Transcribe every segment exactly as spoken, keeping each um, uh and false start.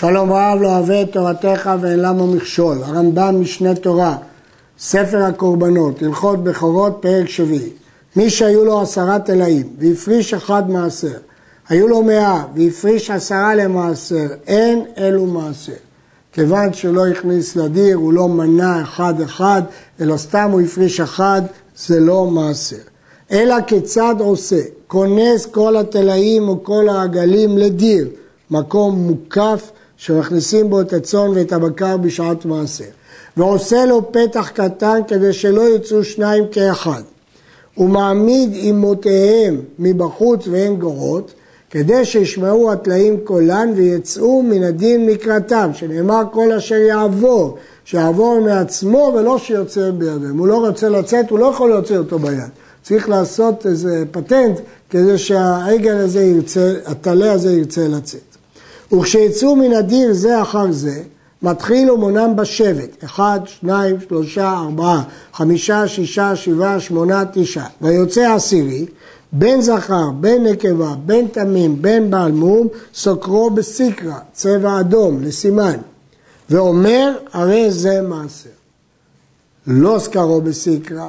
שלום רב לא אוהב את תורתך ואין למה מכשול. הרמב"ם משנה תורה, ספר הקורבנות, הלכות בכורות, פרק שביעי. מי שהיו לו עשרת אלאים והפריש אחד מעשר, היו לו מאה והפריש עשרה למעשר, אין אלו מעשר. כיוון שלא הכניס לדיר, הוא לא מנה אחד אחד, אלא סתם הוא הפריש אחד, זה לא מעשר. אלא כיצד עושה? כונס כל התלאים או כל העגלים לדיר, מקום מוקף שמכניסים בו את הצאן ואת הבקר בשעת מעשר. ועושה לו פתח קטן כדי שלא יצאו שניים כאחד. הוא מעמיד אימותיהם מבחוץ והן גורות, כדי שישמעו התלאים קולן ויצאו מן הדין לקראתם, שנאמר כל אשר יעבור, שיעבור מעצמו ולא שיוצא בידם. הוא לא רוצה לצאת, הוא לא יכול להוציא אותו ביד. צריך לעשות איזה פטנט כדי שהעגל הזה ירצה, התלה הזה ירצה לצאת. וכשיצאו מן הדיר זה אחר זה, מתחיל ומונם בשבט, אחד, שניים, שלושה, ארבעה, חמישה, שישה, שבעה, שמונה, תשעה, ויוצא עשירי, בן זכר, בן נקבה, בן תמים, בן בעל מום, סוקרו בסקרה, צבע אדום, לסימן, ואומר, הרי זה מעשר. לא סקרו בסקרה,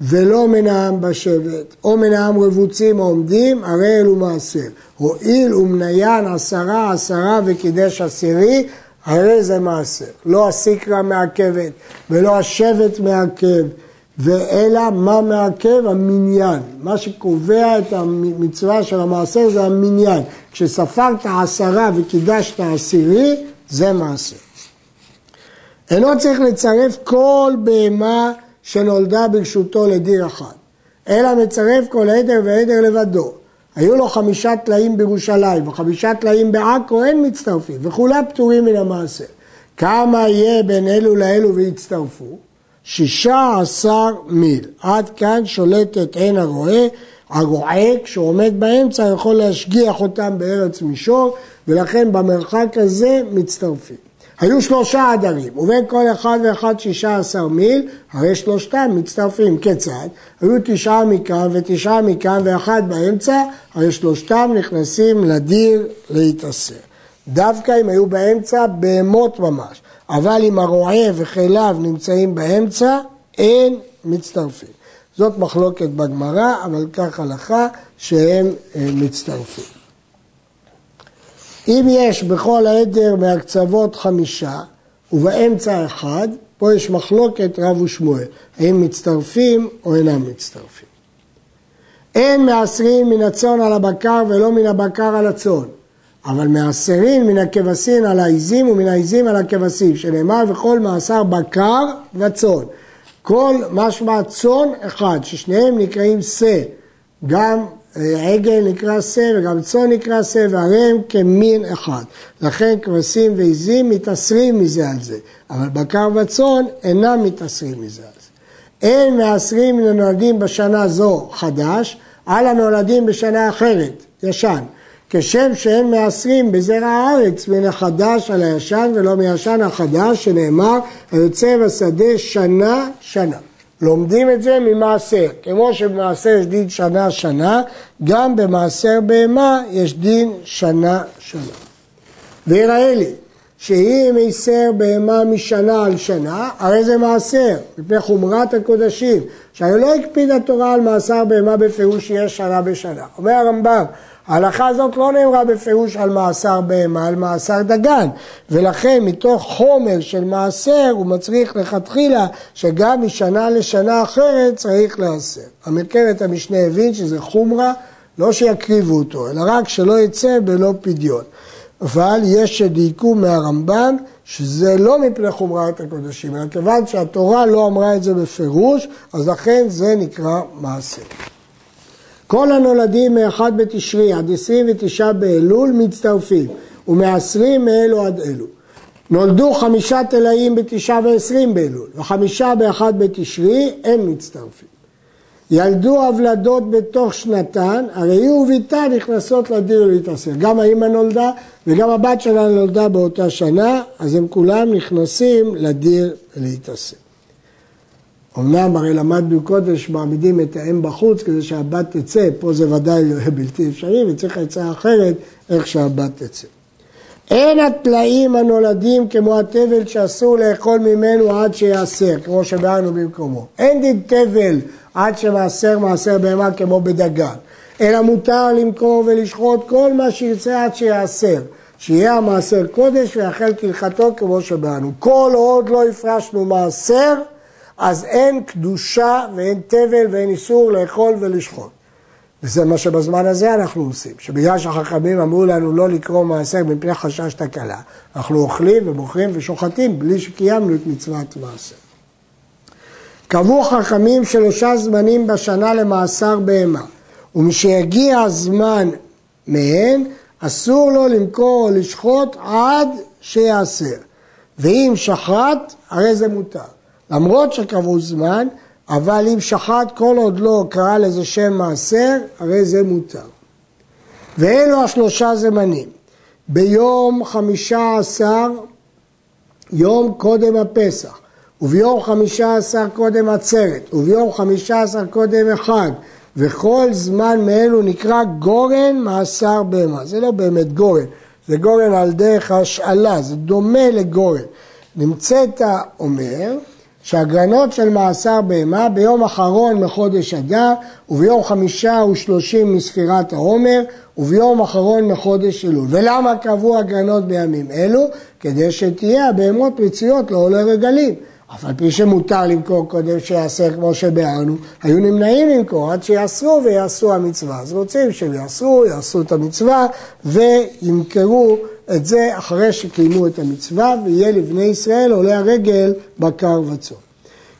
ולא מנעם בשבט, או מנעם רבוצים עומדים, הרי אלו מעשר. הועיל ומניין עשרה, עשרה וקידש עשירי, הרי זה מעשר. לא הסקרה מעכבת, ולא השבט מעכב, ואלא מה מעכב? המניין. מה שקובע את המצווה של המעשר זה המניין. כשספרת עשרה וקידשת עשירי, זה מעשר. אינו צריך לצרף כל בהמה שנולדה ברשותו לדיר אחד, אלא מצרף כל עדר ועדר לבדו. היו לו חמישה תלאים בירושלים וחמישה תלאים בעכו, אין מצטרפים, וכולה פטורים מן המעשר. כמה יהיה בין אלו לאלו והצטרפו? שישה עשר מיל. עד כאן שולטת עין הרועה, הרועה כשעומד באמצע יכול להשגיח אותם בארץ מישור, ולכן במרחק הזה מצטרפים. היו שלושה עדרים, ובין כל אחד ואחד שישה עשר מיל, הרי שלושתם מצטרפים. כיצד? היו תשעה מכאן ותשעה מכאן ואחד באמצע, הרי שלושתם נכנסים לדיר להתאסר. דווקא אם היו באמצע, בהמות ממש. אבל אם הרועה וחיליו נמצאים באמצע, אין מצטרפים. זאת מחלוקת בגמרא, אבל כך הלכה שהם מצטרפים. אם יש בכל העדר מהקצוות חמישה, ובאמצע אחד, פה יש מחלוקת רב ושמואל. האם מצטרפים או אינם מצטרפים. אין מעשרים מן הצאן על הבקר ולא מן הבקר על הצאן. אבל מעשרים מן הכבשים על העיזים ומן העיזים על הכבשים, שנאמר וכל מעשר בקר וצאן. כל משמע צאן אחד, ששניהם נקראים סה, גם עגל נקרא סה וגם צאן נקרא סה, והרי הם כמין אחד. לכן כבשים ועיזים מתעשרים מזה על זה, אבל בקר וצאן אינם מתעשרים מזה על זה. אין מעשרים מן הנולדים בשנה זו חדש, על הנולדים בשנה אחרת, ישן. כשם שאין מעשרים בזרע הארץ מן החדש על הישן ולא מישן החדש, שנאמר היוצא בשדה שנה שנה. לומדים את זה ממעשר. כמו שבמעשר יש דין שנה שנה, גם במעשר בהמה יש דין שנה שנה. ויראה לי שהיא מעשר בהמה משנה על שנה, הרי זה מעשר, מפני חומרת הקודשים. שהרי לא הקפיד התורה על מעשר בהמה בפירוש שיש שנה בשנה. אומר הרמב"ם, ההלכה הזאת לא נאמרה בפירוש על מעשר בהמה, על מעשר דגן, ולכן מתוך חומר של מעשר הוא מצריך לכתחילה שגם משנה לשנה אחרת צריך לעשר. המקרת המשנה הבין שזה חומרה, לא שיקריבו אותו, אלא רק שלא יצא בלא פדיון. אבל יש שדייקו מהרמב"ם שזה לא מפני חומרת הקודשים, אלא כיוון שהתורה לא אמרה את זה בפירוש, אז לכן זה נקרא מעשר. כל הנולדים מאחד בתשרי עד עשרים ותשעה באלול מצטרפים, ומעשרים מאלו עד אלו. נולדו חמישה תלאים בתשעה ועשרים באלול, וחמישה באחד בתשרי אין מצטרפים. ילדו הוולדות בתוך שנתן, הרי היא וביתה נכנסות לדיר להתאסר. גם האמא נולדה וגם הבת שלה נולדה באותה שנה, אז הם כולם נכנסים לדיר להתאסר. אמנם הרי למדנו קודש, מעמידים את האם בחוץ כדי שהבת תצא, פה זה ודאי בלתי אפשרי וצריך להצאה אחרת איך שהבת תצא. אין הטלאים הנולדים כמו הטבל שאסור לאכול ממנו עד שיעשר, כמו שבאנו במקומו. אין דין טבל עד שמעשר מעשר בהמה כמו בדגן, אלא מותר למכור ולשחוט כל מה שירצה עד שיעשר, שיהיה המעשר קודש ויאכל כלחתו כמו שבאנו. כל עוד לא הפרשנו מעשר, אז אין קדושה ואין טבל ואין איסור לאכול ולשחוט. וזה מה שבזמן הזה אנחנו עושים, שבגלל שהחכמים אמרו לנו לא לקרוא מעשר מפני חשש תקלה, אנחנו אוכלים ובוחרים ושוחטים בלי שקיימנו את מצוות מעשר. קבעו חכמים שלושה זמנים בשנה למעשר בהמה, ומשיגיע הזמן מהן אסור לו למכור או לשחוט עד שיעשר, ואם שחט הרי זה מותר. למרות שקבעו זמן, אבל אם שחט כל עוד לא קרא לזה שם מעשר, הרי זה מותר. ואלו השלושה זמנים: ביום חמישה עשר יום קודם הפסח, וביום חמישה עשר קודם עצרת, וביום חמישה עשר קודם אחד, וכל זמן מאלו נקרא גורן מעשר בהמה. זה לא באמת גורן, זה גורן על דרך השאלה, זה דומה לגורן. נמצאת אומר שהגרנות של מעשר בהמה ביום אחרון מחודש אדר, וביום חמישה ושלושים מספירת העומר, וביום אחרון מחודש אלול. ולמה קבעו הגרנות בימים אלו? כדי שתהיה הבהמות מצויות לעולי רגלים. אף על פי שמותר למכור קודם שיעשר כמו שבאנו, היו נמנעים למכור עד שיעשרו ויעשו המצווה. אז רוצים שיעשרו, יעשו את המצווה וימכרו את זה אחרי שקיימו את המצווה, ויהיה לבני ישראל עולי הרגל בקר וצאן.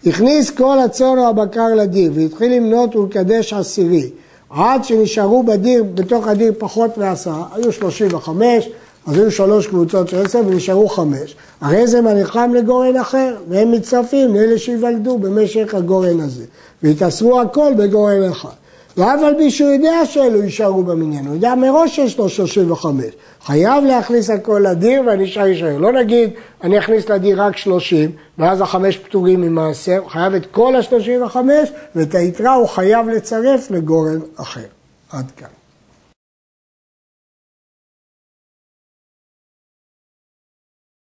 הכניס כל הצאן או הבקר לדיר והתחיל למנות ולקדש עשירי, עד שנשארו בדיר, בתוך הדיר פחות מעשרה, היו שלושים וחמש, אז היו שלוש קבוצות של עשר ונשארו חמש. הרי זה מניחם לגורן אחר, והם מצטרפים לאלה שיוולדו במשך הגורן הזה, והתאסרו הכל בגורן אחד. ואף על פי שהוא יודע שאלו יישארו במניין, הוא יודע מראש שיש לו שלושים וחמש, חייב להכניס הכל לדיר והנשאר יישאר. לא נגיד, אני אכניס לדיר רק שלושים, ואז החמש פטורים ממעשר, הוא חייב את כל ה-שלושים וחמש, ואת היתרה הוא חייב לצרף לגורן אחר. עד כאן.